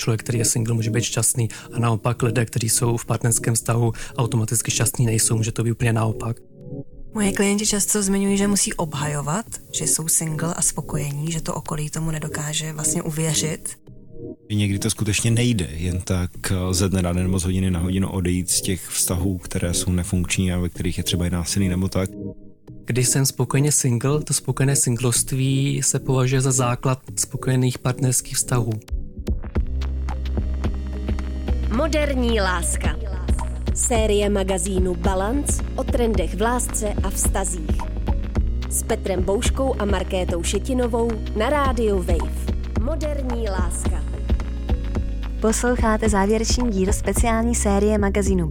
Člověk, který je single, může být šťastný a naopak lidé, kteří jsou v partnerském vztahu, automaticky šťastní nejsou, může to být úplně naopak. Moje klienti často zmiňují, že musí obhajovat, že jsou single a spokojení, že to okolí tomu nedokáže vlastně uvěřit. Někdy to skutečně nejde jen tak ze dne na den nebo z hodiny na hodinu odejít z těch vztahů, které jsou nefunkční a ve kterých je třeba i násilí nebo tak. Když jsem spokojeně single, to spokojené singloství se považuje za základ spokojených partnerských vztahů. Moderní láska. Série magazínu Balanc o trendech v lásce a vztazích. S Petrem Bouškou a Markétou Šetinovou na rádiu Wave. Moderní láska. Posloucháte závěrečný díl speciální série magazínu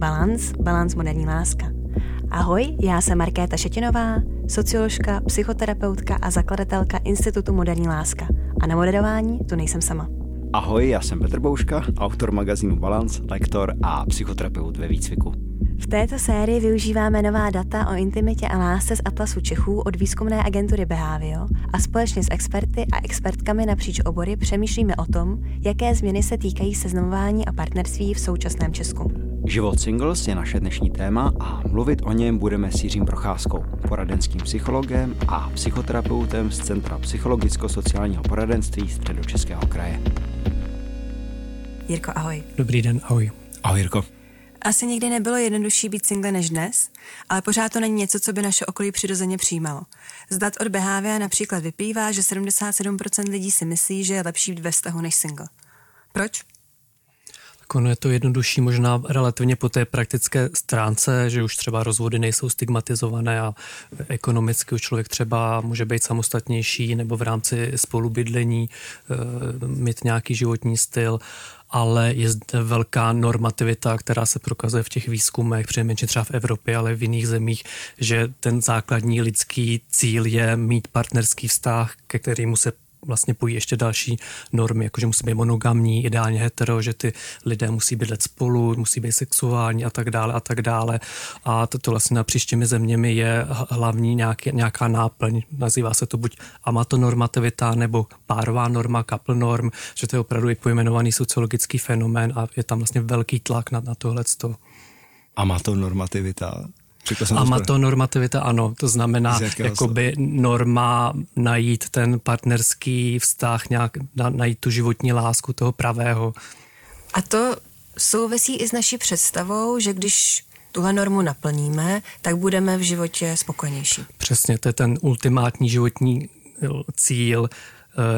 Balanc moderní láska. Ahoj, já jsem Markéta Šetinová, socioložka, psychoterapeutka a zakladatelka Institutu moderní láska. A na moderování tu nejsem sama. Ahoj, já jsem Petr Bouška, autor magazínu Balanc, lektor a psychoterapeut ve výcviku. V této sérii využíváme nová data o intimitě a lásce z Atlasu Čechů od výzkumné agentury Behavio a společně s experty a expertkami napříč obory přemýšlíme o tom, jaké změny se týkají seznamování a partnerství v současném Česku. Život singles je naše dnešní téma a mluvit o něm budeme s Jiřím Procházkou, poradenským psychologem a psychoterapeutem z Centra psychologicko-sociálního poradenství Středočeského kraje. Jirko, ahoj. Dobrý den, ahoj. Ahoj, Jirko. Asi nikdy nebylo jednodušší být single než dnes, ale pořád to není něco, co by naše okolí přirozeně přijímalo. Z dat od Behavia například vyplývá, že 77% lidí si myslí, že je lepší být ve vztahu než single. Proč? Tak ono je to jednodušší možná relativně po té praktické stránce, že už třeba rozvody nejsou stigmatizované a ekonomicky už člověk třeba může být samostatnější nebo v rámci spolubydlení mít nějaký životní styl. Ale je zde velká normativita, která se prokazuje v těch výzkumech, přinejmenším třeba v Evropě, ale v jiných zemích, že ten základní lidský cíl je mít partnerský vztah, ke kterému se vlastně pojí ještě další normy, jakože musí být monogamní, ideálně hetero, že ty lidé musí bydlet spolu, musí být sexuální a tak dále a tak dále. A to vlastně na příštími zeměmi je hlavní nějaká náplň, nazývá se to buď amatonormativita nebo párová norma, couple norm, že to je opravdu i pojmenovaný sociologický fenomén a je tam vlastně velký tlak na tohleto. Amatonormativita. Amatonormativita, ano, to znamená jakoby norma najít ten partnerský vztah, nějak najít tu životní lásku toho pravého. A to souvisí i s naší představou, že když tuhle normu naplníme, tak budeme v životě spokojenější. Přesně, to je ten ultimátní životní cíl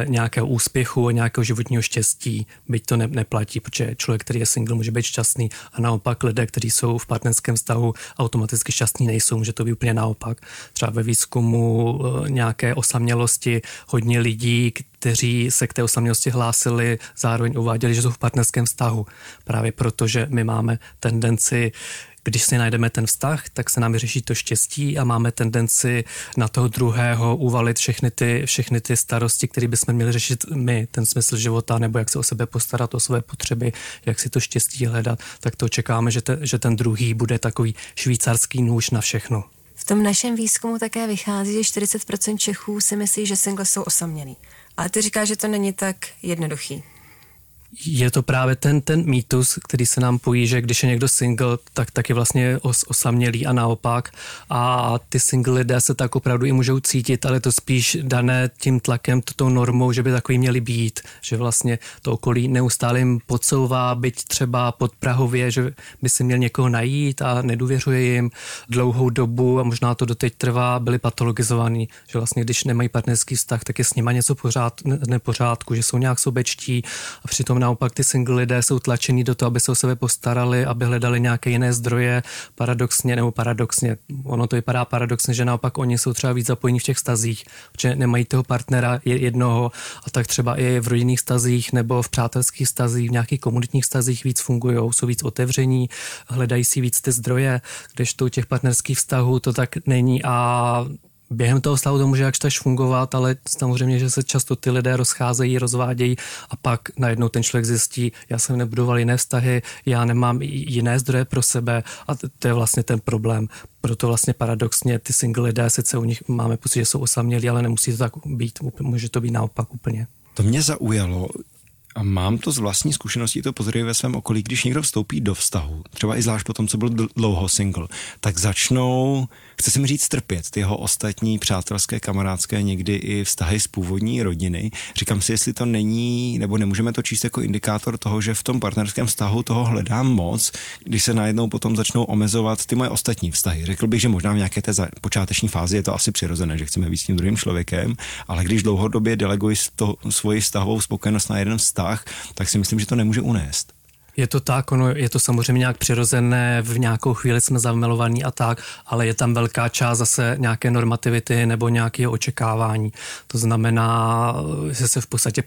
nějakého úspěchu, nějakého životního štěstí, byť to neplatí, protože člověk, který je single, může být šťastný a naopak lidé, kteří jsou v partnerském vztahu, automaticky šťastní nejsou, může to být úplně naopak. Třeba ve výzkumu nějaké osamělosti hodně lidí, kteří se k té osamělosti hlásili, zároveň uváděli, že jsou v partnerském vztahu. Právě proto, že my máme tendenci, když si najdeme ten vztah, tak se nám vyřeší to štěstí a máme tendenci na toho druhého uvalit všechny ty starosti, které bychom měli řešit my, ten smysl života, nebo jak se o sebe postarat, o své potřeby, jak si to štěstí hledat, tak to čekáme, že ten druhý bude takový švýcarský nůž na všechno. V tom našem výzkumu také vychází, že 40% Čechů si myslí, že single jsou osamělí. Ale ty říkáš, že to není tak jednoduchý. Je to právě ten mýtus, který se nám pojí, že když je někdo single, tak je vlastně osamělý a naopak. A ty single lidé se tak opravdu i můžou cítit, ale to spíš dané tím tlakem, tou normou, že by takový měli být. Že vlastně to okolí neustále jim podsouvá, byť třeba podprahově, že by si měl někoho najít a nedůvěřuje jim dlouhou dobu a možná to doteď trvá, byli patologizovaní. Že vlastně když nemají partnerský vztah, tak je s nima něco nepořádku, že jsou nějak sobečtí a přitom naopak ty single lidé jsou tlačení do toho, aby se o sebe postarali, aby hledali nějaké jiné zdroje, paradoxně, ono to vypadá paradoxně, že naopak oni jsou třeba víc zapojení v těch vztazích, protože nemají toho partnera jednoho a tak třeba i v rodinných vztazích nebo v přátelských vztazích, v nějakých komunitních vztazích víc fungujou, jsou víc otevření, hledají si víc ty zdroje, kdežto u těch partnerských vztahů to tak není a během toho vztahu to může jakž fungovat, ale samozřejmě, že se často ty lidé rozcházejí, rozvádějí a pak najednou ten člověk zjistí, já jsem nebudoval jiné vztahy, já nemám jiné zdroje pro sebe a to je vlastně ten problém. Proto vlastně paradoxně ty single lidé, sice u nich máme pocit, že jsou osamělí, ale nemusí to tak být, může to být naopak úplně. To mě zaujalo, A mám to z vlastní zkušeností, to pozoruji ve svém okolí, když někdo vstoupí do vztahu, třeba i zvlášť po tom, co byl dlouho single, tak začnou, chce se mi říct, trpět ty jeho ostatní přátelské, kamarádské, někdy i vztahy z původní rodiny. Říkám si, jestli to není, nebo nemůžeme to číst jako indikátor toho, že v tom partnerském vztahu toho hledám moc, když se najednou potom začnou omezovat ty moje ostatní vztahy. Řekl bych, že možná v nějaké té počáteční fázi je to asi přirozené, že chceme být s tím druhým člověkem, ale když dlouhodobě deleguji to, svoji vztahovou spokojenost na jeden vztah, tak si myslím, že to nemůže unést. Je to tak, ono je to samozřejmě nějak přirozené, v nějakou chvíli jsme zamilovaní a tak, ale je tam velká část zase nějaké normativity nebo nějaké očekávání. To znamená, že se v podstatě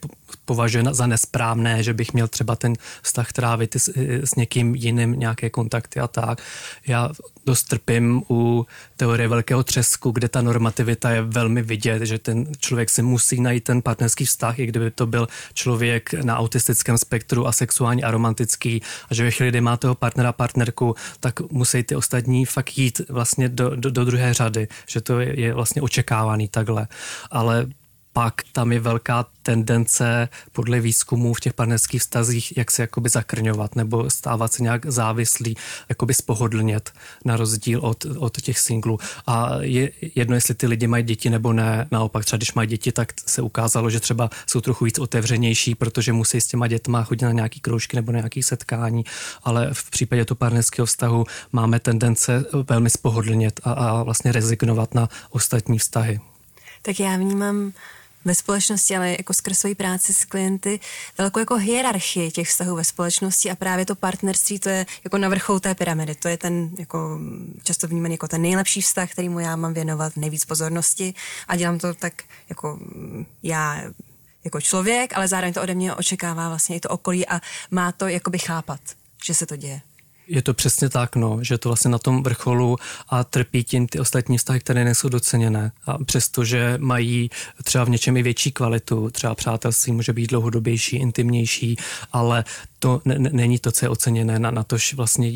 považuje za nesprávné, že bych měl třeba ten vztah trávit s někým jiným, nějaké kontakty a tak. Já dost trpím u teorie velkého třesku, kde ta normativita je velmi vidět, že ten člověk si musí najít ten partnerský vztah, i kdyby to byl člověk na autistickém spektru, asexuální a romantický, a že ve chvíli, kdy má toho partnera, partnerku, tak musí ty ostatní fakt jít vlastně do druhé řady, že to je vlastně očekávaný takhle. Ale pak tam je velká tendence podle výzkumů v těch partnerských vztazích, jak se jakoby zakrňovat nebo stávat se nějak závislý, jakoby spohodlnět na rozdíl od těch singlů. A je jedno, jestli ty lidi mají děti nebo ne, naopak třeba když mají děti, tak se ukázalo, že třeba jsou trochu víc otevřenější, protože musí s těma dětma chodit na nějaký kroužky nebo na nějaký setkání, ale v případě toho partnerského vztahu máme tendence velmi spohodlnět a vlastně rezignovat na ostatní vztahy. Tak já vnímám ve společnosti, ale jako skrz svoji práci s klienty, velkou jako hierarchii těch vztahů ve společnosti a právě to partnerství, to je jako na vrcholu té pyramidy. To je ten jako často vnímaný jako ten nejlepší vztah, kterýmu já mám věnovat nejvíc pozornosti a dělám to tak jako já jako člověk, ale zároveň to ode mě očekává vlastně i to okolí a má to jakoby chápat, že se to děje. Je to přesně tak, no, že to vlastně na tom vrcholu a trpí tím ty ostatní vztahy, které nejsou doceněné. A přestože mají třeba v něčem i větší kvalitu, třeba přátelství může být dlouhodobější, intimnější, ale to není to, co je oceněné, na tož vlastně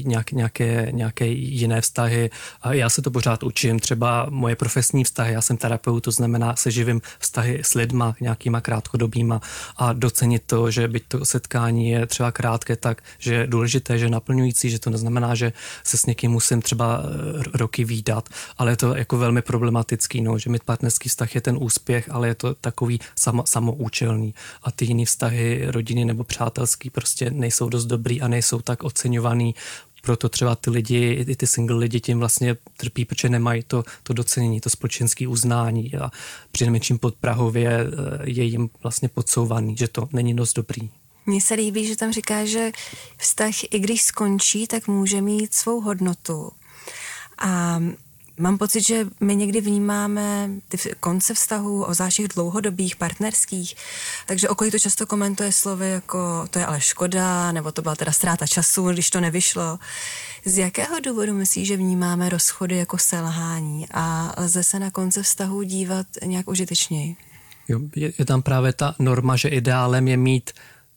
nějaké jiné vztahy. A já se to pořád učím, třeba moje profesní vztahy, já jsem terapeut, to znamená se živím vztahy s lidma, nějakýma krátkodobýma a docenit to, že byť to setkání je třeba krátké, tak že je důležité, že je naplňující, že to neznamená, že se s někým musím třeba roky vídat, ale je to jako velmi problematický, no, že mít partnerský vztah je ten úspěch, ale je to takový samoučelný a ty jiný vztahy rodiny nebo přátelský prostě nejsou dost dobrý a nejsou tak oceňovaný, proto třeba ty lidi, i ty single lidi tím vlastně trpí, protože nemají to docenění, to společenské uznání a přinejmenším pod Prahově je jim vlastně podsouvaný, že to není dost dobrý. Mně se líbí, že tam říká, že vztah, i když skončí, tak může mít svou hodnotu. A mám pocit, že my někdy vnímáme ty konce vztahů, obzvlášť dlouhodobých, partnerských, takže okolí to často komentuje slovy jako to je ale škoda, nebo to byla teda ztráta času, když to nevyšlo. Z jakého důvodu myslíš, že vnímáme rozchody jako selhání a lze se na konce vztahů dívat nějak užitečněji? Jo, je tam právě ta norma, že ideálem je mít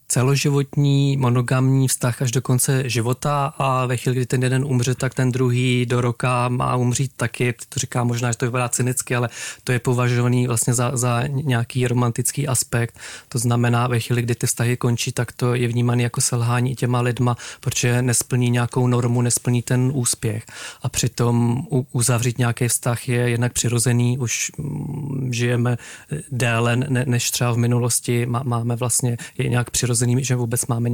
celoživotní, monogamní vztah až do konce života a ve chvíli, kdy ten jeden umře, tak ten druhý do roka má umřít taky. To říká možná, že to vypadá cynicky, ale to je považovaný vlastně za nějaký romantický aspekt. To znamená, ve chvíli, kdy ty vztahy končí, tak to je vnímané jako selhání těma lidma, protože nesplní nějakou normu, nesplní ten úspěch. A přitom uzavřít nějaký vztah je jednak přirozený, už žijeme déle než třeba v minulosti, máme vlastně je nějak přirozený, že vůbec máme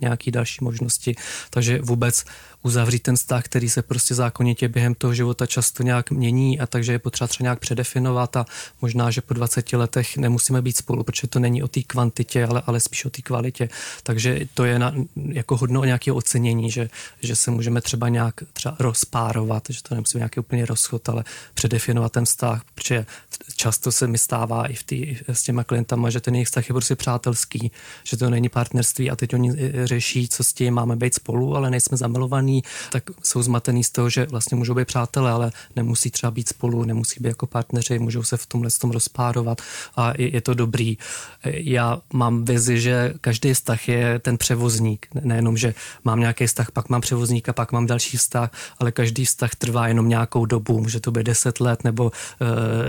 nějaký další možnosti, takže vůbec uzavřít ten vztah, který se prostě zákonitě během toho života často nějak mění a takže je potřeba třeba nějak předefinovat a možná, že po 20 letech nemusíme být spolu, protože to není o té kvantitě, ale spíš o té kvalitě, takže to je jako hodno nějakého ocenění, že se můžeme třeba nějak třeba rozpárovat, že to nemusíme nějaký úplně rozchod, ale předefinovat ten vztah, protože často se mi stává i s těma klientama, že ten jejich vztah je prostě přátelský, že to není partnerství a teď oni řeší, co s tím máme být spolu, ale nejsme zamilovaní, tak jsou zmatený z toho, že vlastně můžou být přátelé, ale nemusí třeba být spolu, nemusí být jako partneři, můžou se v tomhle rozpárovat a je to dobrý. Já mám vizi, že každý vztah je ten převozník, nejenom, že mám nějaký vztah, pak mám převozníka, pak mám další vztah, ale každý vztah trvá jenom nějakou dobu, může to být 10 let nebo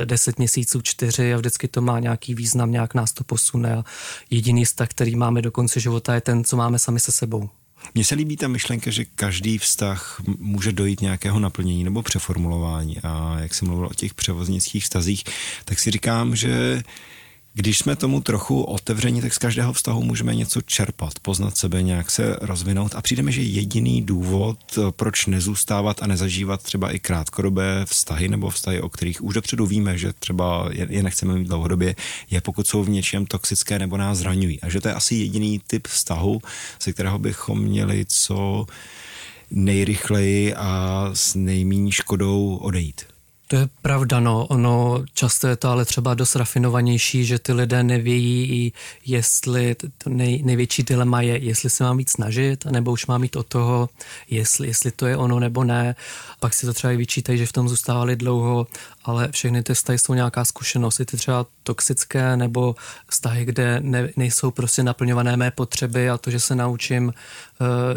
10 měsíců, 4 a vždycky to má nějaký význam, nějak nás to posune a jediný vztah, který máme do konce života je ten, co máme sami se sebou. Mně se líbí ta myšlenka, že každý vztah může dojít nějakého naplnění nebo přeformulování. A jak jsem mluvil o těch převoznických vztazích, tak si říkám, že když jsme tomu trochu otevření, tak z každého vztahu můžeme něco čerpat, poznat sebe, nějak se rozvinout a přijde mi, že jediný důvod, proč nezůstávat a nezažívat třeba i krátkodobé vztahy nebo vztahy, o kterých už dopředu víme, že třeba je nechceme mít dlouhodobě, je pokud jsou v něčem toxické nebo nás zraňují. A že to je asi jediný typ vztahu, ze kterého bychom měli co nejrychleji a s nejméně škodou odejít. To je pravda, no. Ono často je to ale třeba dost rafinovanější, že ty lidé nevědí, jestli to největší dilema je, jestli se mám víc snažit, nebo už mám jít od toho, jestli to je ono nebo ne. Pak si to třeba i vyčítají, že v tom zůstávali dlouho, ale všechny ty vztahy jsou nějaká zkušenost. I ty třeba toxické nebo vztahy, kde nejsou prostě naplňované mé potřeby a to, že se naučím,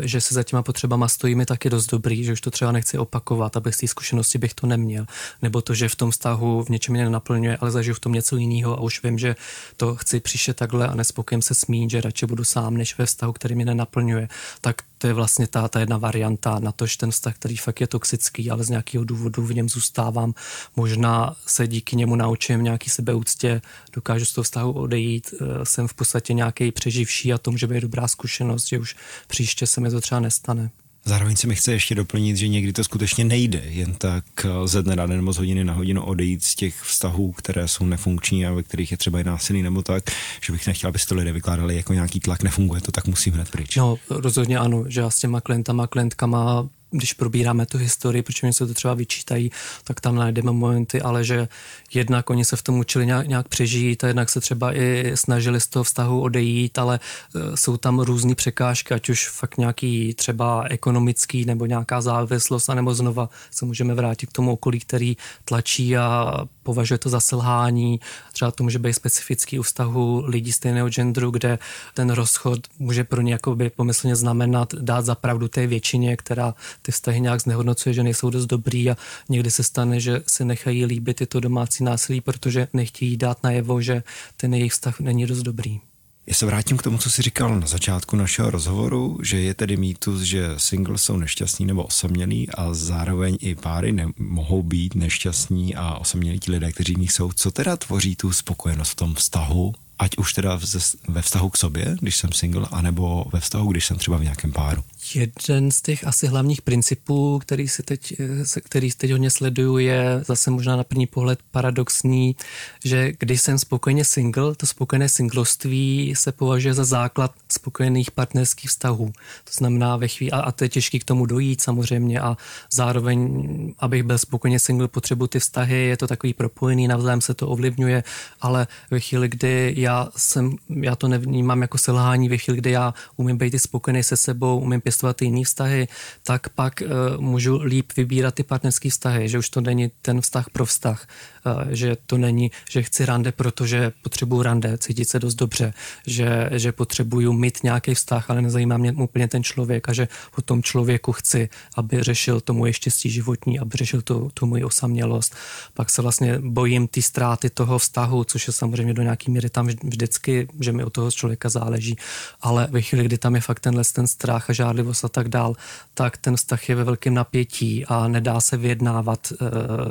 že se za těma potřebama stojí, mi taky dost dobrý, že už to třeba nechci opakovat, abych z té zkušenosti bych to neměl. Nebo to, že v tom vztahu v něčem mě nenaplňuje, ale zažiju v tom něco jiného a už vím, že to chci příště takhle a nespokojím se smít, že radši budu sám, než ve vztahu, který mě nenaplňuje. Tak to je vlastně ta jedna varianta na to, že ten vztah, který fakt je toxický, ale z nějakého důvodu v něm zůstávám. Možná se díky němu naučím nějaký sebeúctě, dokážu z toho vztahu odejít, jsem v podstatě nějaký přeživší a to může být dobrá zkušenost, že už příště se mi to třeba nestane. Zároveň se mi chce ještě doplnit, že někdy to skutečně nejde jen tak ze dne na den nebo z hodiny na hodinu odejít z těch vztahů, které jsou nefunkční a ve kterých je třeba i násilí nebo tak, že bych nechtěl, aby si to lidé vykládali jako nějaký tlak, nefunguje to, tak musím hned pryč. No rozhodně ano, že já s těma klientkama, když probíráme tu historii, proč mě se to třeba vyčítají, tak tam najdeme momenty, ale že jednak oni se v tom učili nějak přežít a jednak se třeba i snažili z toho vztahu odejít, ale jsou tam různý překážky, ať už fakt nějaký třeba ekonomický nebo nějaká závislost, anebo znova se můžeme vrátit k tomu okolí, který tlačí a považuje to za selhání. Třeba to může být specifický u vztahu lidí stejného genderu, kde ten rozchod může pro ně jakoby pomyslně znamenat dát za pravdu té většině, která ty vztahy nějak znehodnocuje, že nejsou dost dobrý a někdy se stane, že se nechají líbit tyto domácí násilí, protože nechtějí dát najevo, že ten jejich vztah není dost dobrý. Já se vrátím k tomu, co jsi říkal na začátku našeho rozhovoru, že je tedy mýtus, že singles jsou nešťastní nebo osamělí a zároveň i páry nemohou být nešťastní a osamělí ti lidé, kteří v nich jsou. Co teda tvoří tu spokojenost v tom vztahu, ať už teda ve vztahu k sobě, když jsem single, anebo ve vztahu, když jsem třeba v nějakém páru? Jeden z těch asi hlavních principů, který teď hodně sleduju, je zase možná na první pohled paradoxní, že když jsem spokojeně single, to spokojené singloství se považuje za základ spokojených partnerských vztahů. To znamená ve chvíli, a to je těžký k tomu dojít samozřejmě a zároveň, abych byl spokojeně single, potřebuji ty vztahy, je to takový propojený, navzájem se to ovlivňuje, ale ve chvíli, kdy já to nevnímám jako selhání, ve chvíli, kdy já umím být spokojený se sebou, umím pěstovat jiný vztahy, tak pak můžu líp vybírat ty partnerský vztahy, že už to není ten vztah pro vztah, že to není, že chci rande, protože potřebuju rande, cítit se dost dobře, že potřebuju mít nějaký vztah, ale nezajímá mě úplně ten člověk a že po tom člověku chci, aby řešil to moje štěstí životní, aby řešil tu moji osamělost. Pak se vlastně bojím ty ztráty toho vztahu, což je samozřejmě do nějaký míry tam vždycky, že mi od toho člověka záleží, ale ve chvíli, kdy tam je fakt ten strach a žárlivost a tak dál, tak ten vztah je ve velkém napětí a nedá se vyjednávat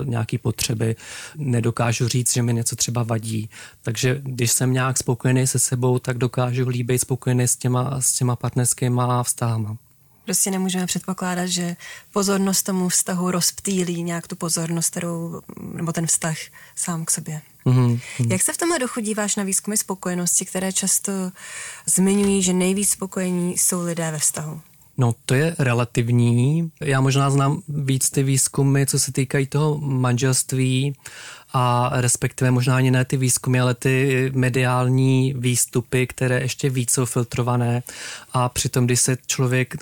nějaký potřeby, nedokážu říct, že mi něco třeba vadí. Takže když jsem nějak spokojený se sebou, tak dokážu líbit spokojený s těma partnerskýma vztahama. Prostě nemůžeme předpokládat, že pozornost tomu vztahu rozptýlí nějak tu pozornost, nebo ten vztah sám k sobě. Mm-hmm. Jak se v tomhle duchu díváš na výzkumy spokojenosti, které často zmiňují, že nejvíc spokojení jsou lidé ve vztahu? No, to je relativní. Já možná znám víc ty výzkumy, co se týkají toho manželství a respektive možná ani ne ty výzkumy, ale ty mediální výstupy, které ještě víc jsou filtrované a přitom, když se člověk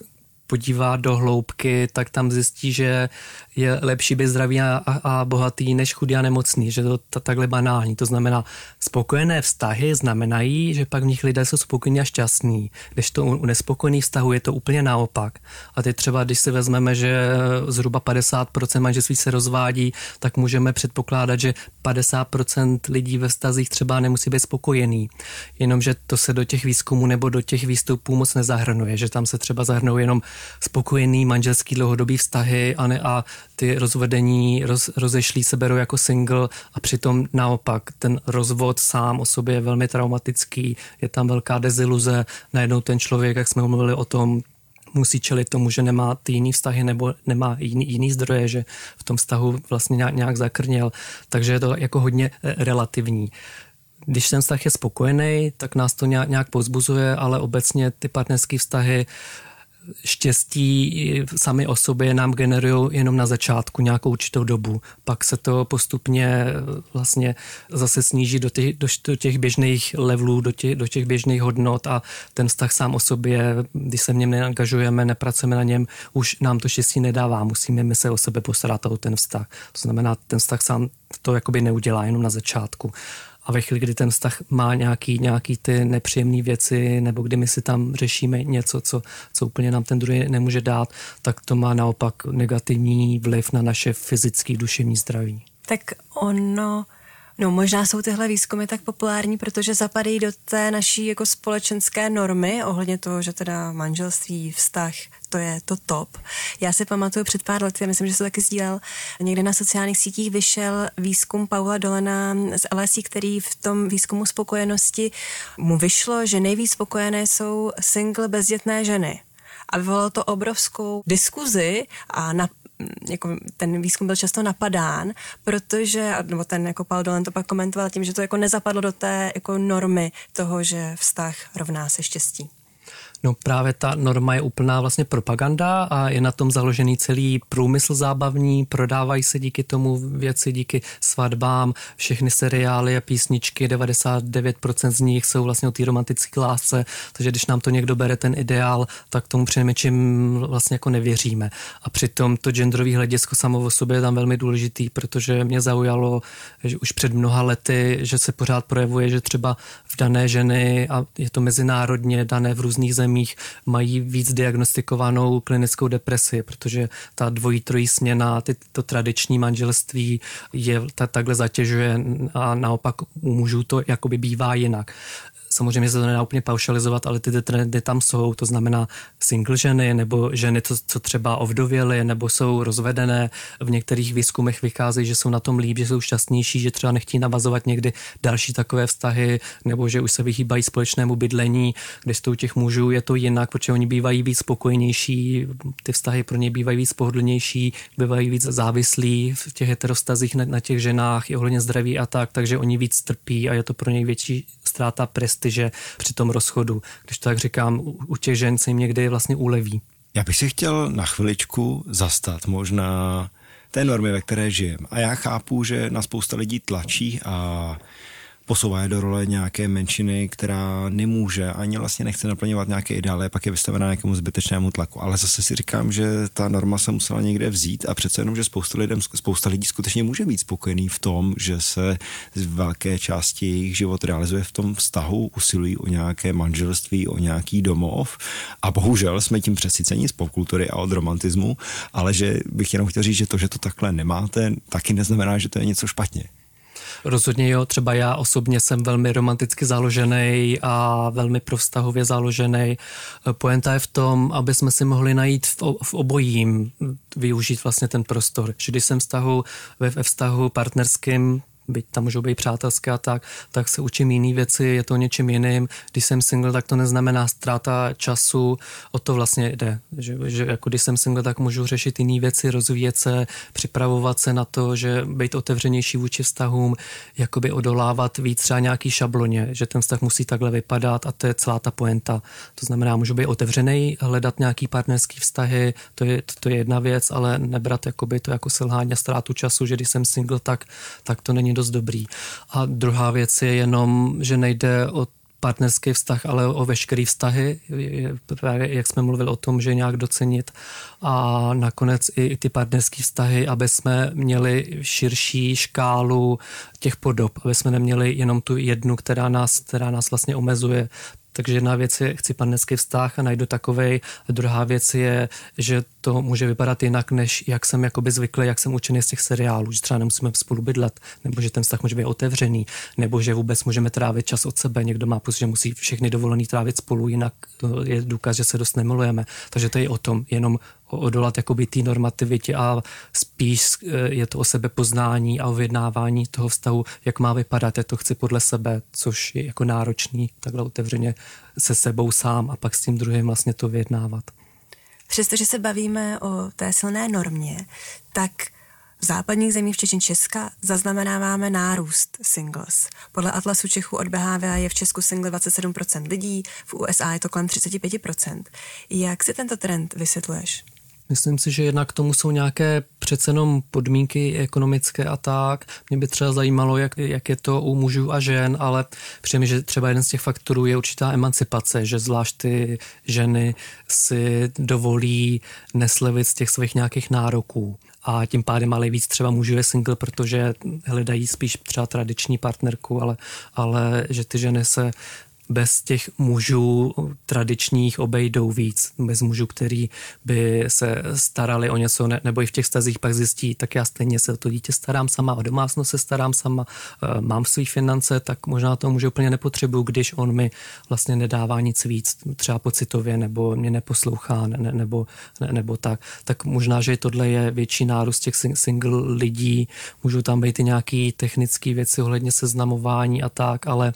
podívá do hloubky, tak tam zjistí, že je lepší být zdravý a bohatý než chudý a nemocný, že to takhle banální. To znamená, spokojené vztahy znamenají, že pak v nich lidé jsou spokojení a šťastní, když to u nespokojených vztahů je to úplně naopak. A teď třeba, když si vezmeme, že zhruba 50% manželství se rozvádí, tak můžeme předpokládat, že 50% lidí ve vztazích třeba nemusí být spokojený. Jenomže to se do těch výzkumů nebo do těch výstupů moc nezahrnuje, že tam se třeba zahrnou jenom spokojený manželský dlouhodobý vztahy a ty rozvedení rozešlí se berou jako single a přitom naopak ten rozvod sám o sobě je velmi traumatický, je tam velká deziluze, najednou ten člověk, jak jsme mluvili o tom, musí čelit tomu, že nemá ty jiný vztahy nebo nemá jiný zdroje, že v tom vztahu vlastně nějak zakrněl, takže je to jako hodně relativní. Když ten vztah je spokojený, tak nás to nějak povzbuzuje, ale obecně ty partnerské vztahy štěstí sami o sobě nám generují jenom na začátku nějakou určitou dobu. Pak se to postupně vlastně zase sníží do těch běžných levelů, do těch běžných hodnot a ten vztah sám o sobě, když se v něm neangažujeme, nepracujeme na něm, už nám to štěstí nedává. Musíme my se o sebe postarat o ten vztah. To znamená, ten vztah sám to jakoby neudělá jenom na začátku. A ve chvíli, kdy ten vztah má nějaký ty nepříjemné věci, nebo kdy my si tam řešíme něco, co úplně nám ten druhý nemůže dát, tak to má naopak negativní vliv na naše fyzické, duševní zdraví. Tak ono, no možná jsou tyhle výzkumy tak populární, protože zapadají do té naší jako společenské normy ohledně toho, že teda manželství, vztah, to je to top. Já si pamatuju před pár lety, já myslím, že se taky sdílel, někde na sociálních sítích vyšel výzkum Paula Dolana z LSE, který v tom výzkumu spokojenosti mu vyšlo, že nejvíc spokojené jsou single bezdětné ženy. A vyvolalo to obrovskou diskuzi a jako ten výzkum byl často napadán, protože, nebo ten jako Paul Dolan to pak komentoval tím, že to jako nezapadlo do té jako normy toho, že vztah rovná se štěstí. No právě ta norma je úplná vlastně propaganda a je na tom založený celý průmysl zábavní, prodávají se díky tomu věci, díky svatbám, všechny seriály a písničky, 99% z nich jsou vlastně o té romantické lásce, takže když nám to někdo bere ten ideál, tak tomu přinejmenším vlastně jako nevěříme. A přitom to genderové hledisko samo o sobě je tam velmi důležitý, protože mě zaujalo, že už před mnoha lety, že se pořád projevuje, že třeba v dané ženy, a je to mezinárodně dané v různých zemích, mají víc diagnostikovanou klinickou depresi, protože ta dvojí, trojí směna, to tradiční manželství je takhle zatěžuje a naopak u mužů to jakoby bývá jinak. Samozřejmě se to nedá úplně paušalizovat, ale ty trendy tam jsou, to znamená single ženy nebo ženy, co třeba ovdověly nebo jsou rozvedené. V některých výzkumech vycházejí, že jsou na tom líp, že jsou šťastnější, že třeba nechtějí navazovat někdy další takové vztahy nebo že už se vyhýbají společnému bydlení, když to u těch mužů je to jinak, protože oni bývají víc spokojenější, ty vztahy pro ně bývají víc pohodlnější, bývají víc závislí v těch heterostazích na těch ženách i ohledně zdraví a tak, takže oni víc trpí a je to pro ně větší ztráta prestiže při tom rozchodu. Když to tak říkám, u těch žen se jim někdy vlastně uleví. Já bych si chtěl na chviličku zastat možná té normy, ve které žijem. A já chápu, že na spousta lidí tlačí a posouvá je do role nějaké menšiny, která nemůže ani vlastně nechce naplňovat nějaké ideály, pak je vystavená nějakému zbytečnému tlaku. Ale zase si říkám, že ta norma se musela někde vzít a přece jenom, že spousta lidí skutečně může být spokojený v tom, že se z velké části jejich život realizuje v tom vztahu, usilují o nějaké manželství, o nějaký domov a bohužel jsme tím přesyceni z popkultury a od romantismu, ale že bych jenom chtěl říct, že to takhle nemáte, taky neznamená, že to je něco špatně. Rozhodně jo, třeba já osobně jsem velmi romanticky založený a velmi provztahově založený. Pointa je v tom, aby jsme si mohli najít v obojím, využít vlastně ten prostor. Že když jsem ve vztahu partnerským, byť tam můžou být přátelské a tak se učím jiný věci, je to něčím jiným. Když jsem single, tak to neznamená ztráta času, o to vlastně jde. Že jako když jsem single, tak můžu řešit jiný věci, rozvíjet se, připravovat se na to, že být otevřenější vůči vztahům, jakoby odolávat víc třeba nějaký šabloně, že ten vztah musí takhle vypadat a to je celá ta poenta. To znamená, můžu být otevřenej, hledat nějaký partnerský vztahy, to je jedna věc, ale nebrat jakoby to jako selhání a ztrátu času, že když jsem single, tak to není dost dobrý. A druhá věc je jenom, že nejde o partnerský vztah, ale o veškerý vztahy, právě jak jsme mluvili o tom, že nějak docenit a nakonec i ty partnerské vztahy, aby jsme měli širší škálu těch podob, aby jsme neměli jenom tu jednu, která nás vlastně omezuje. Takže jedna věc je, chci partnerský vztah a najdu takovej. A druhá věc je, že to může vypadat jinak, než jak jsem jakoby zvyklý, jak jsem učený z těch seriálů. Že třeba nemusíme spolu bydlet, nebo že ten vztah může být otevřený, nebo že vůbec můžeme trávit čas od sebe. Někdo má pocit, že musí všechny dovolený trávit spolu, jinak je důkaz, že se dost nemilujeme. Takže to je o tom, jenom odolat jakoby té normativitě a spíš je to o sebepoznání a o vyjednávání toho vztahu, jak má vypadat, já to chci podle sebe, což je jako náročný, takhle otevřeně se sebou sám a pak s tím druhým vlastně to vyjednávat. Přestože se bavíme o té silné normě, tak v západních zemích včetně Česka zaznamenáváme nárůst singles. Podle Atlasu Čechů od Behavia je v Česku single 27% lidí, v USA je to kolem 35%. Jak si tento trend vysvětluješ? Myslím si, že jednak k tomu jsou nějaké přece jenom podmínky ekonomické a tak. Mě by třeba zajímalo, jak je to u mužů a žen, ale přijde, že třeba jeden z těch faktorů je určitá emancipace, že zvlášť ty ženy si dovolí neslevit z těch svých nějakých nároků. A tím pádem ale víc třeba mužů je single, protože hledají spíš třeba tradiční partnerku, ale že ty ženy se bez těch mužů tradičních obejdou víc, bez mužů, který by se starali o něco, nebo i v těch vztazích pak zjistí, tak já stejně se o to dítě starám sama, o domácnost se starám sama, mám své finance, tak možná to muže úplně nepotřebuju, když on mi vlastně nedává nic víc, třeba pocitově, nebo mě neposlouchá, nebo tak. Tak možná, že tohle je větší nárůst těch single lidí, můžou tam být i nějaké technické věci ohledně seznamování a tak, ale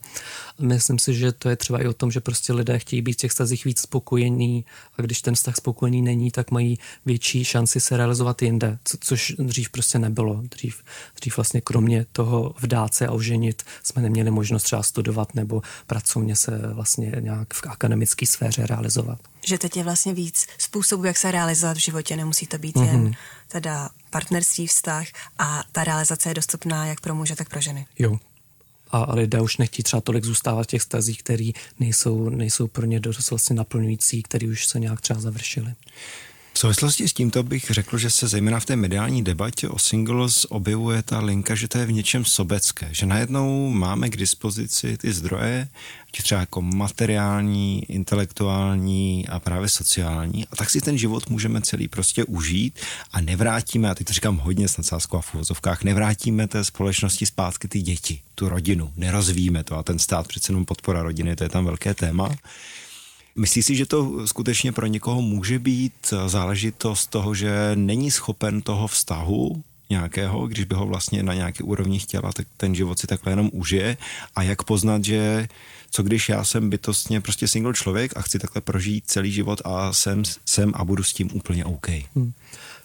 myslím si, že to je třeba i o tom, že prostě lidé chtějí být v těch vztazích víc spokojení a když ten vztah spokojený není, tak mají větší šanci se realizovat jinde, což dřív prostě nebylo. Dřív vlastně kromě toho vdát se a oženit jsme neměli možnost třeba studovat nebo pracovně se vlastně nějak v akademické sféře realizovat. Že teď je vlastně víc způsobů, jak se realizovat v životě, nemusí to být jen teda partnerství, vztah a ta realizace je dostupná jak pro muže, tak pro ženy. Jo. A lidé už nechtí třeba tolik zůstávat v těch vztazích, které nejsou pro ně dost vlastně naplňující, které už se nějak třeba završily. V souvislosti s tímto bych řekl, že se zejména v té mediální debatě o singles objevuje ta linka, že to je v něčem sobecké, že najednou máme k dispozici ty zdroje, třeba jako materiální, intelektuální a právě sociální a tak si ten život můžeme celý prostě užít a nevrátíme, a teď to říkám hodně s nadsázkou a v uvozovkách, nevrátíme té společnosti zpátky ty děti, tu rodinu, nerozvíjíme to a ten stát přece jenom podpora rodiny, to je tam velké téma. Myslíš si, že to skutečně pro někoho může být záležitost toho, že není schopen toho vztahu nějakého, když by ho vlastně na nějaké úrovni chtěla, tak ten život si takhle jenom užije a jak poznat, že co když já jsem bytostně prostě single člověk a chci takhle prožít celý život a jsem a budu s tím úplně OK.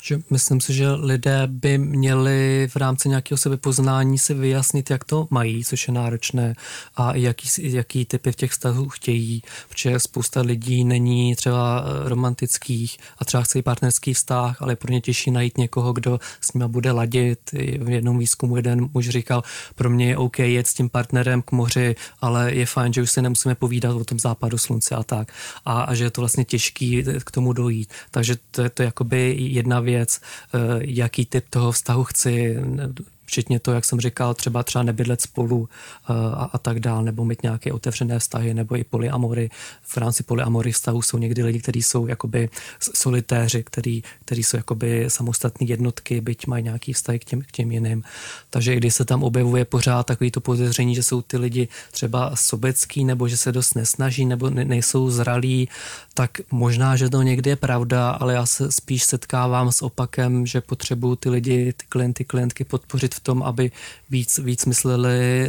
Že myslím si, že lidé by měli v rámci nějakého sebepoznání si vyjasnit, jak to mají, což je náročné a jaký typy v těch vztahů chtějí, protože spousta lidí není třeba romantických a třeba chce i partnerský vztah, ale pro ně těžší najít někoho, kdo s nima bude ladit. V jednom výzkumu jeden muž říkal, pro mě je OK jet s tím partnerem k moři, ale je fajn, že už se nemusíme povídat o tom západu slunce a tak. A že je to vlastně těžký k tomu dojít. Takže to je jakoby jedna věc, jaký typ toho vztahu chci, včetně to, jak jsem říkal, třeba nebydlet spolu a tak dál, nebo mít nějaké otevřené vztahy, nebo i polyamory. V rámci polyamory vztahu jsou někdy lidi, kteří jsou jakoby solitéři, kteří jsou jakoby samostatné jednotky, byť mají nějaký vztahy k těm jiným. Takže i když se tam objevuje pořád takový to podezření, že jsou ty lidi třeba sobecký, nebo že se dost nesnaží, nebo nejsou zralí, tak možná, že to někdy je pravda, ale já se spíš setkávám s opakem, že potřebuju ty lidi, ty klienty, klientky podpořit v tom, aby víc mysleli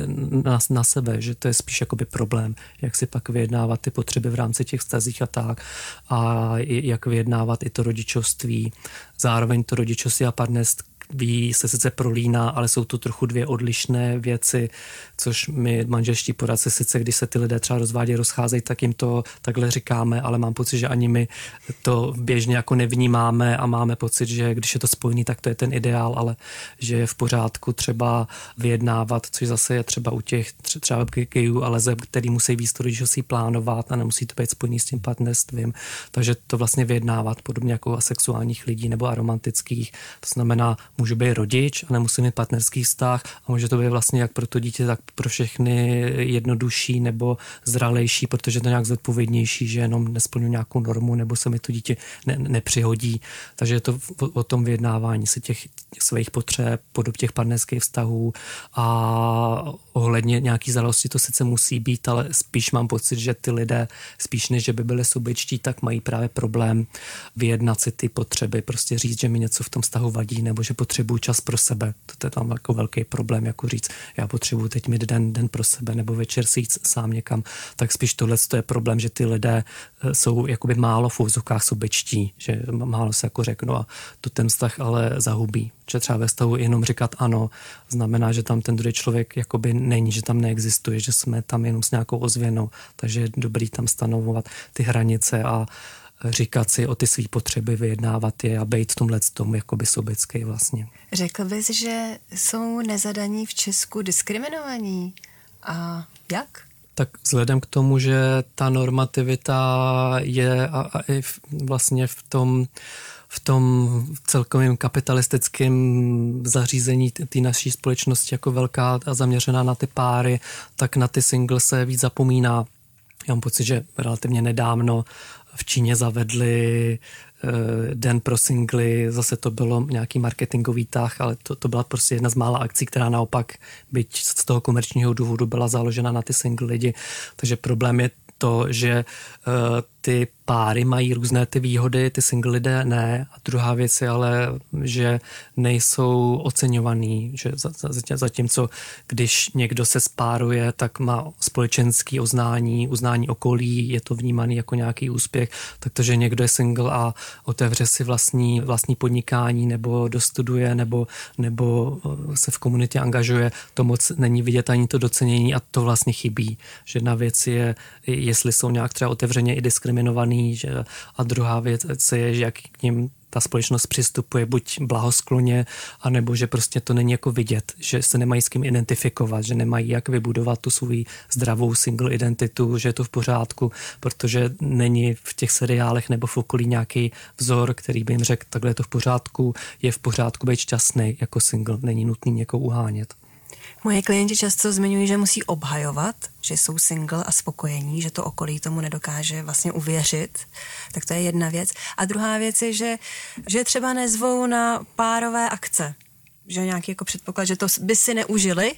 na sebe, že to je spíš jakoby problém, jak si pak vyjednávat ty potřeby v rámci těch vztazích a tak a jak vyjednávat i to rodičovství. Zároveň to rodičovství a partnerství ví, se sice prolíná, ale jsou to trochu dvě odlišné věci, což my manželští poradci sice, když se ty lidé třeba rozvádějí, rozcházejí, tak jim to takhle říkáme, ale mám pocit, že ani my to běžně jako nevnímáme a máme pocit, že když je to spojený, tak to je ten ideál, ale že je v pořádku třeba vyjednávat, což zase je třeba u těch třeba gejů a leseb, který musí víc to rodičovství plánovat a nemusí to být spojený s tím partnerstvím. Takže to vlastně vyjednávat podobně jako asexuálních lidí nebo aromantických. To znamená, může být rodič a nemusí mít partnerský vztah a může to být vlastně jak pro to dítě, tak pro všechny jednodušší nebo zralejší, protože to nějak zodpovědnější, že jenom nesplňuji nějakou normu nebo se mi to dítě nepřihodí. Takže je to o tom vyjednávání se těch svých potřeb, podob těch partnerských vztahů a ohledně nějaký zralosti to sice musí být, ale spíš mám pocit, že ty lidé spíš než že by byli sobečtí, tak mají právě problém vyjednat si ty potřeby, prostě říct, že mi něco v tom vztahu vadí nebo že potřebuju čas pro sebe. To je tam jako velký problém, jako říct, já potřebuju teď mít den pro sebe nebo večer si jít sám někam. Tak spíš tohle je problém, že ty lidé jsou jakoby málo v úzkách sobečtí, že málo se jako řeknu a to ten vztah ale zahubí. Že třeba ve vztahu jenom říkat ano, znamená, že tam ten druhý člověk jakoby není, že tam neexistuje, že jsme tam jenom s nějakou ozvěnou, takže je dobrý tam stanovovat ty hranice a říkat si o ty svý potřeby, vyjednávat je a být v tomhletom jakoby sobecký vlastně. Řekl bys, že jsou nezadaní v Česku diskriminovaní a jak? Tak vzhledem k tomu, že ta normativita je a i vlastně v tom celkovém kapitalistickém zařízení té naší společnosti jako velká a zaměřená na ty páry, tak na ty single se víc zapomíná. Já mám pocit, že relativně nedávno v Číně zavedli den pro singly, zase to bylo nějaký marketingový tah, ale to byla prostě jedna z mála akcí, která naopak byť z toho komerčního důvodu byla založena na ty single lidi. Takže problém je to, že ty páry mají různé ty výhody, ty single lidé ne. A druhá věc je ale, že nejsou oceňovaný, že zatímco když někdo se spáruje, tak má společenský uznání okolí, je to vnímaný jako nějaký úspěch, tak to, že někdo je single a otevře si vlastní podnikání nebo dostuduje nebo se v komunitě angažuje, to moc není vidět ani to docenění a to vlastně chybí. Že jedna věc je, jestli jsou nějak třeba otevřeně i diskriminovaný, že, a druhá věc je, že jak k nim ta společnost přistupuje buď blahoskloně, anebo že prostě to není jako vidět, že se nemají s kým identifikovat, že nemají jak vybudovat tu svou zdravou single identitu, že je to v pořádku, protože není v těch seriálech nebo v okolí nějaký vzor, který by jim řekl, takhle je to v pořádku, je v pořádku být šťastný jako single, není nutný někoho uhánět. Moje klienti často zmiňují, že musí obhajovat, že jsou single a spokojení, že to okolí tomu nedokáže vlastně uvěřit. Tak to je jedna věc. A druhá věc je, že třeba nezvou na párové akce. Že nějaký jako předpoklad, že to by si neužili,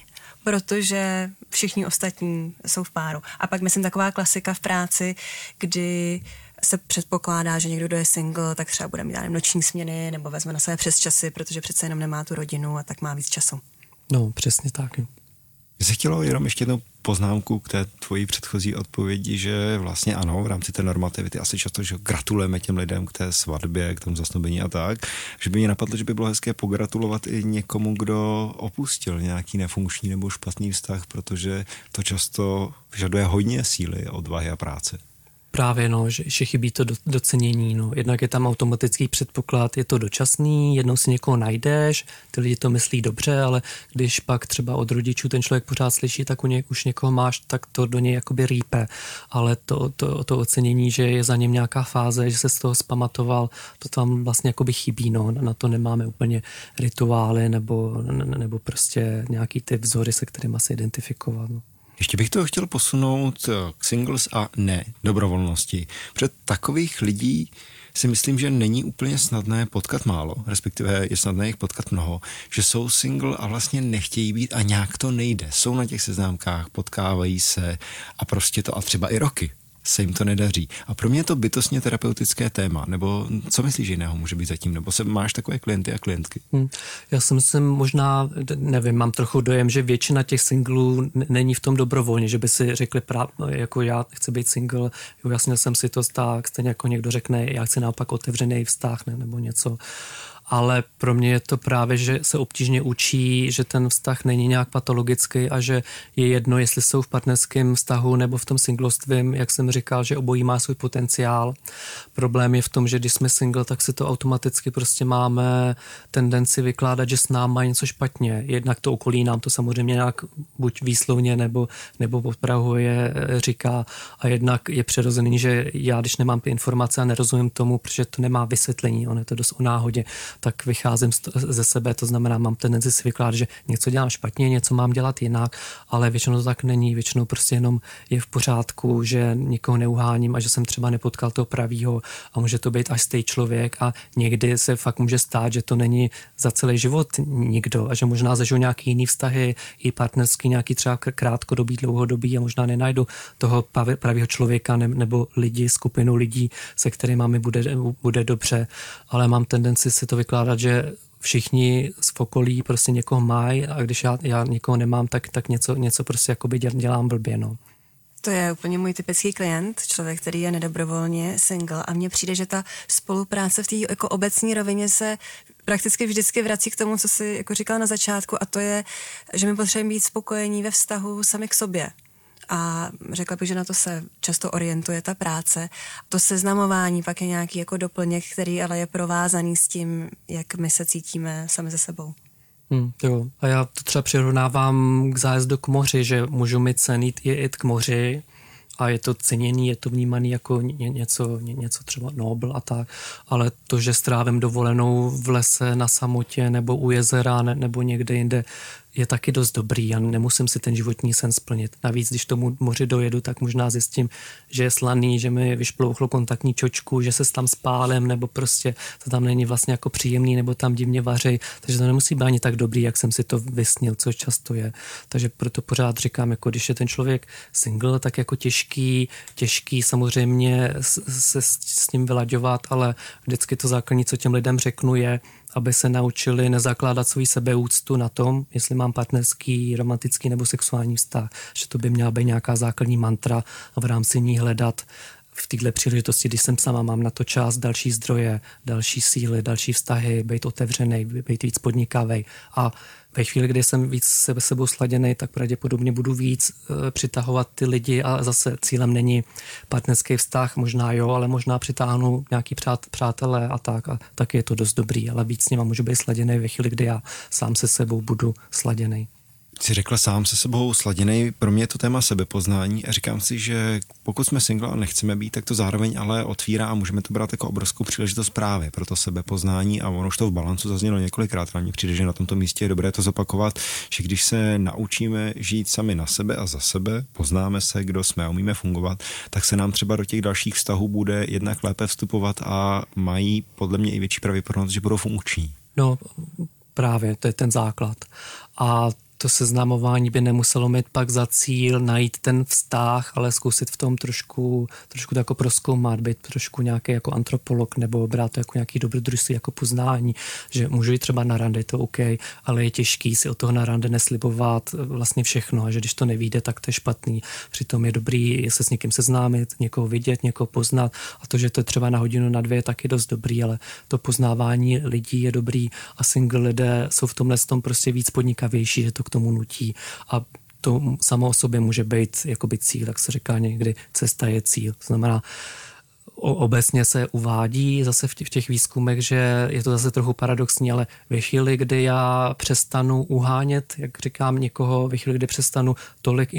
protože všichni ostatní jsou v páru. A pak myslím taková klasika v práci, kdy se předpokládá, že někdo, kdo je single, tak třeba bude mít noční směny nebo vezme na sebe přesčasy, protože přece jenom nemá tu rodinu a tak má víc času. No, přesně tak. Mě se chtělo jenom ještě jednu poznámku k té tvojí předchozí odpovědi, že vlastně ano, v rámci té normativity asi často, že gratulujeme těm lidem k té svatbě, k tomu zasnubení a tak, že by mě napadlo, že by bylo hezké pogratulovat i někomu, kdo opustil nějaký nefunkční nebo špatný vztah, protože to často vyžaduje hodně síly, odvahy a práce. Právě, no, že chybí to docenění. No. Jednak je tam automatický předpoklad, je to dočasný, jednou si někoho najdeš, ty lidi to myslí dobře, ale když pak třeba od rodičů ten člověk pořád slyší, tak už někoho máš, tak to do něj jakoby rýpe. Ale to ocenění, že je za něm nějaká fáze, že se z toho zpamatoval, to tam vlastně jakoby chybí. No. Na to nemáme úplně rituály nebo prostě nějaký ty vzory, se kterými se identifikovat. No. Ještě bych to chtěl posunout k singles a ne dobrovolnosti. Před takových lidí si myslím, že není úplně snadné potkat málo, respektive je snadné jich potkat mnoho, že jsou single a vlastně nechtějí být a nějak to nejde. Jsou na těch seznámkách, potkávají se a prostě to a třeba i roky se jim to nedaří. A pro mě je to bytostně terapeutické téma, nebo co myslíš, že jiného může být zatím, nebo máš takové klienty a klientky? Já si myslím, možná, nevím, mám trochu dojem, že většina těch singlů není v tom dobrovolně, že by si řekli, jako já chci být single, ujasnil jsem si to tak, stejně jako někdo řekne, já chci naopak otevřený vztah nebo něco. ale pro mě je to právě, že se obtížně učí, že ten vztah není nějak patologický a že je jedno, jestli jsou v partnerském vztahu nebo v tom singlestvím, jak jsem říkal, že obojí má svůj potenciál. Problém je v tom, že když jsme single, tak si to automaticky prostě máme tendenci vykládat, že s náma je něco špatně. Jednak to okolí nám to samozřejmě nějak buď výslovně nebo opravuje, říká, a jednak je přirozený, že já, když nemám ty informace a nerozumím tomu, protože to nemá vysvětlení, ono je to dost o náhodě, tak vycházím ze sebe, to znamená, mám tendenci si vykládat, že něco dělám špatně, něco mám dělat jinak, ale většinou to tak není, většinou prostě jenom je v pořádku, že nikoho neuháním a že jsem třeba nepotkal toho pravýho a může to být až stej člověk a někdy se fakt může stát, že to není za celý život nikdo a že možná zažiju nějaký jiný vztahy, i partnerský, nějaký třeba krátkodobý, dlouhodobý a možná nenajdu toho pravýho člověka nebo lidi, skupinu lidí, se kterými mi bude dobře, ale mám tendenci si to vykládat, že všichni z okolí prostě někoho mají a když já někoho nemám, tak něco prostě jakoby dělám blbě, no. To je úplně můj typický klient, člověk, který je nedobrovolně single a mně přijde, že ta spolupráce v té jako obecní rovině se prakticky vždycky vrací k tomu, co jsi jako říkala na začátku, a to je, že my potřebujeme být spokojení ve vztahu sami k sobě. A řekla bych, že na to se často orientuje ta práce. To seznamování pak je nějaký jako doplněk, který ale je provázaný s tím, jak my se cítíme sami ze sebou. Jo. A já to třeba přirovnávám k zájezdu k moři, že můžu mít sen jít k moři a je to ceněný, je to vnímaný jako něco třeba nobl a tak, ale to, že strávím dovolenou v lese na samotě nebo u jezera nebo někde jinde, je taky dost dobrý a nemusím si ten životní sen splnit. Navíc, když tomu moři dojedu, tak možná zjistím, že je slaný, že mi vyšplouchlo kontaktní čočku, že se tam spálem, nebo prostě to tam není vlastně jako příjemný, nebo tam divně vařej. Takže to nemusí být ani tak dobrý, jak jsem si to vysnil, což často je. Takže proto pořád říkám, jako když je ten člověk single, tak jako těžký samozřejmě se s ním vylaďovat, ale vždycky to základní, co těm lidem řeknu, je, aby se naučili nezakládat svou sebeúctu na tom, jestli mám partnerský, romantický nebo sexuální vztah. Že to by měla být nějaká základní mantra a v rámci ní hledat v této příležitosti, když jsem sama, mám na to čas, další zdroje, další síly, další vztahy, být otevřený, být víc podnikavý. A ve chvíli, kdy jsem víc se sebou sladěnej, tak pravděpodobně budu víc přitahovat ty lidi a zase cílem není partnerský vztah, možná jo, ale možná přitáhnu nějaký přátelé a tak je to dost dobrý, ale víc s nima můžu být sladěnej ve chvíli, kdy já sám se sebou budu sladěnej. Jsi řekla sám se sebou sladěnej, pro mě je to téma sebepoznání a říkám si, že pokud jsme single a nechceme být, tak to zároveň ale otvírá a můžeme to brát jako obrovskou příležitost právě pro to sebepoznání a ono už to v Balancu zaznělo několikrát, ale mně přijde, že na tomto místě je dobré to zopakovat, že když se naučíme žít sami na sebe a za sebe, poznáme se, kdo jsme a umíme fungovat, tak se nám třeba do těch dalších vztahů bude jednak lépe vstupovat a mají podle mě i větší pravděpodobnost, že budou funkční. No právě, to je ten základ. A to seznamování by nemuselo mít pak za cíl najít ten vztah, ale zkusit v tom trošku to jako prozkoumat, být trošku nějaký jako antropolog nebo brát to jako nějaký dobrodružství, jako poznání, že můžu jít třeba na rande, to OK, ale je těžký si od toho na rande neslibovat vlastně všechno a že když to nevyjde, tak to je špatný. Přitom je dobrý se s někým seznámit, někoho vidět, někoho poznat a to, že to je třeba na hodinu, na dvě, je taky dost dobrý, ale to poznávání lidí je dobrý a single lidé jsou v tomhle tom prostě víc podnikavější, že to k tomu nutí a to samo o sobě může být jakoby cíl, tak se říká někdy cesta je cíl. To znamená, obecně se uvádí zase v těch výzkumech, že je to zase trochu paradoxní, ale ve chvíli, kdy já přestanu uhánět, jak říkám někoho, ve chvíli, kdy přestanu tolik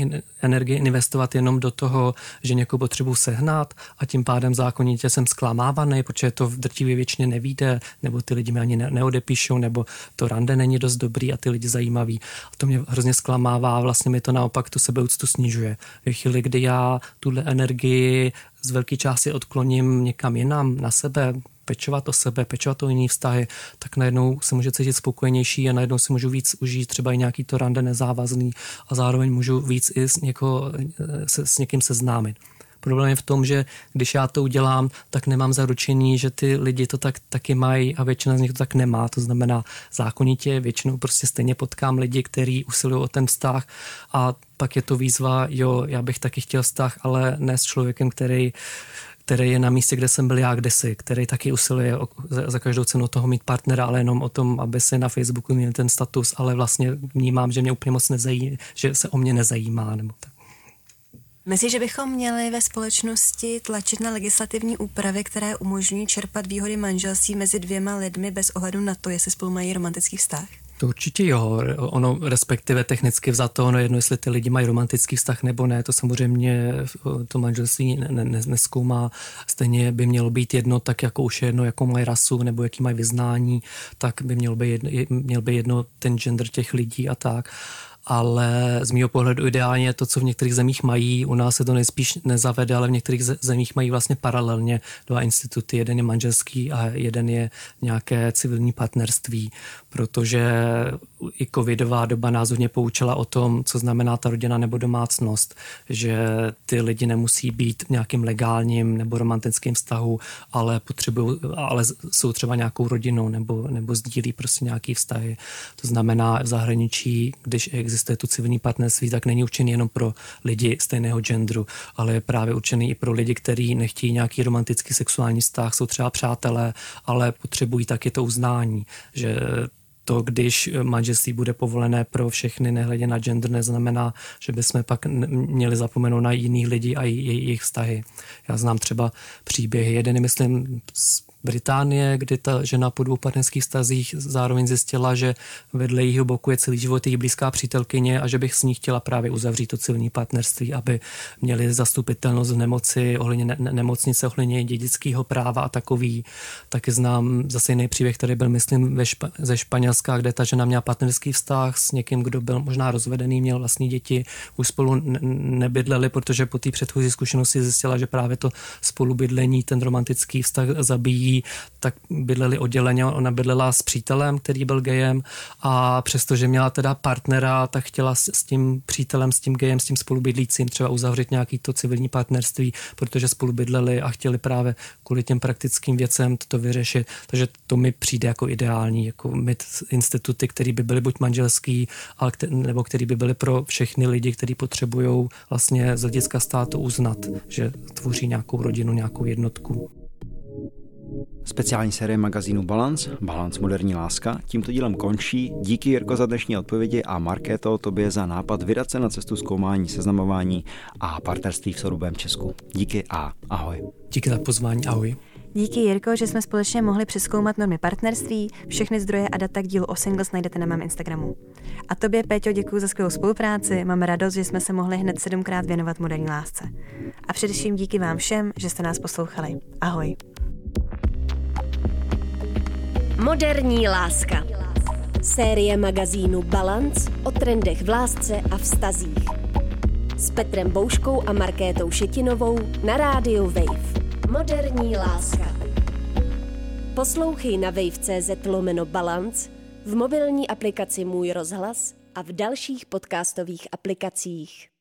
energie investovat jenom do toho, že někoho potřebuji sehnat a tím pádem zákonitě jsem zklamávaný, protože to v drtivé většině nevíde, nebo ty lidi mi ani neodepíšou, nebo to rande není dost dobrý a ty lidi zajímaví. A to mě hrozně zklamává a vlastně mi to naopak tu sebeúctu snižuje. Ve chvíli, kdy já tuhle energii z velké části odkloním někam jinam na sebe, pečovat o jiný vztahy, tak najednou se můžu cítit spokojenější a najednou si můžu víc užít třeba i nějaký to rande nezávazný a zároveň můžu víc i s někým seznámit. Problém je v tom, že když já to udělám, tak nemám zaručení, že ty lidi to taky mají a většina z nich to tak nemá. To znamená zákonitě, většinou prostě stejně potkám lidi, kteří usilují o ten vztah a pak je to výzva, jo, já bych taky chtěl vztah, ale ne s člověkem, který který je na místě, kde jsem byl já kdysi, který taky usiluje za každou cenu toho mít partnera, ale jenom o tom, aby si na Facebooku měl ten status, ale vlastně vnímám, že mě úplně moc nezajímá, že se o mě nezajímá nebo tak. Myslím, že bychom měli ve společnosti tlačit na legislativní úpravy, které umožňují čerpat výhody manželství mezi dvěma lidmi bez ohledu na to, jestli spolu mají romantický vztah? To určitě jo, ono respektive technicky vzato, ono jedno, jestli ty lidi mají romantický vztah nebo ne, to samozřejmě to manželství nezkoumá, stejně by mělo být jedno, tak jako už je jedno, jakou mají rasu nebo jaký mají vyznání, tak by měl by jedno ten gender těch lidí a tak. Ale z mýho pohledu ideálně to, co v některých zemích mají, u nás se to nejspíš nezavede, ale v některých zemích mají vlastně paralelně dva instituty, jeden je manželský a jeden je nějaké civilní partnerství, protože i covidová doba nás hodně poučila o tom, co znamená ta rodina nebo domácnost, že ty lidi nemusí být v nějakým legálním nebo romantickém vztahu, ale jsou třeba nějakou rodinou nebo sdílí prostě nějaký vztahy. To znamená v zahraničí, když existuje tu civilní partnerství, tak není určený jenom pro lidi stejného genderu, ale je právě určený i pro lidi, kteří nechtějí nějaký romantický sexuální vztah, jsou třeba přátelé, ale potřebují taky to uznání, že to, když manželství bude povolené pro všechny, nehledě na gender, neznamená, že bychom pak měli zapomenout na jiných lidí a jejich vztahy. Já znám třeba příběhy. Jeden, myslím, z Británie, kdy ta žena po dvou partnerských vztazích zároveň zjistila, že vedle jejího boku je celý život její blízká přítelkyně a že bych s ní chtěla právě uzavřít to civilní partnerství, aby měli zastupitelnost v nemoci, ohledně nemocnice, ohledně dědického práva a takový. Taky znám zase jiný příběh, který byl, myslím, ze Španělska, kde ta žena měla partnerský vztah s někým, kdo byl možná rozvedený, měl vlastní děti, už spolu nebydleli, protože po té předchozí zkušenosti zjistila, že právě to spolubydlení, ten romantický vztah zabíjí. Tak bydleli odděleně, ona bydlela s přítelem, který byl gejem, a přestože měla teda partnera, tak chtěla s tím přítelem, s tím gejem, s tím spolubydlícím třeba uzavřít nějaký to civilní partnerství, protože spolubydleli a chtěli právě kvůli těm praktickým věcem to vyřešit. Takže to mi přijde jako ideální, jako mít instituty, které by byly buď manželský, nebo které by byly pro všechny lidi, kteří potřebují vlastně z hlediska státu uznat, že tvoří nějakou rodinu, nějakou jednotku. Speciální série magazínu Balanc Moderní láska tímto dílem končí. Díky, Jirko, za dnešní odpovědi a Markéto, tobě za nápad vydat se na cestu zkoumání, seznamování a partnerství v soudobém Česku. Díky a ahoj. Díky za pozvání, ahoj. Díky, Jirko, že jsme společně mohli přezkoumat normy partnerství. Všechny zdroje a data k dílu o singles najdete na mém Instagramu. A tobě, Péťo, děkuji za skvělou spolupráci. Mám radost, že jsme se mohli hned 7krát věnovat moderní lásce. A především díky vám všem, že jste nás poslouchali. Ahoj. Moderní láska. Série magazínu Balanc o trendech v lásce a vztazích. S Petrem Bouškou a Markétou Šetinovou na rádiu Wave. Moderní láska. Poslouchej na wave.cz/Balanc, v mobilní aplikaci Můj rozhlas a v dalších podcastových aplikacích.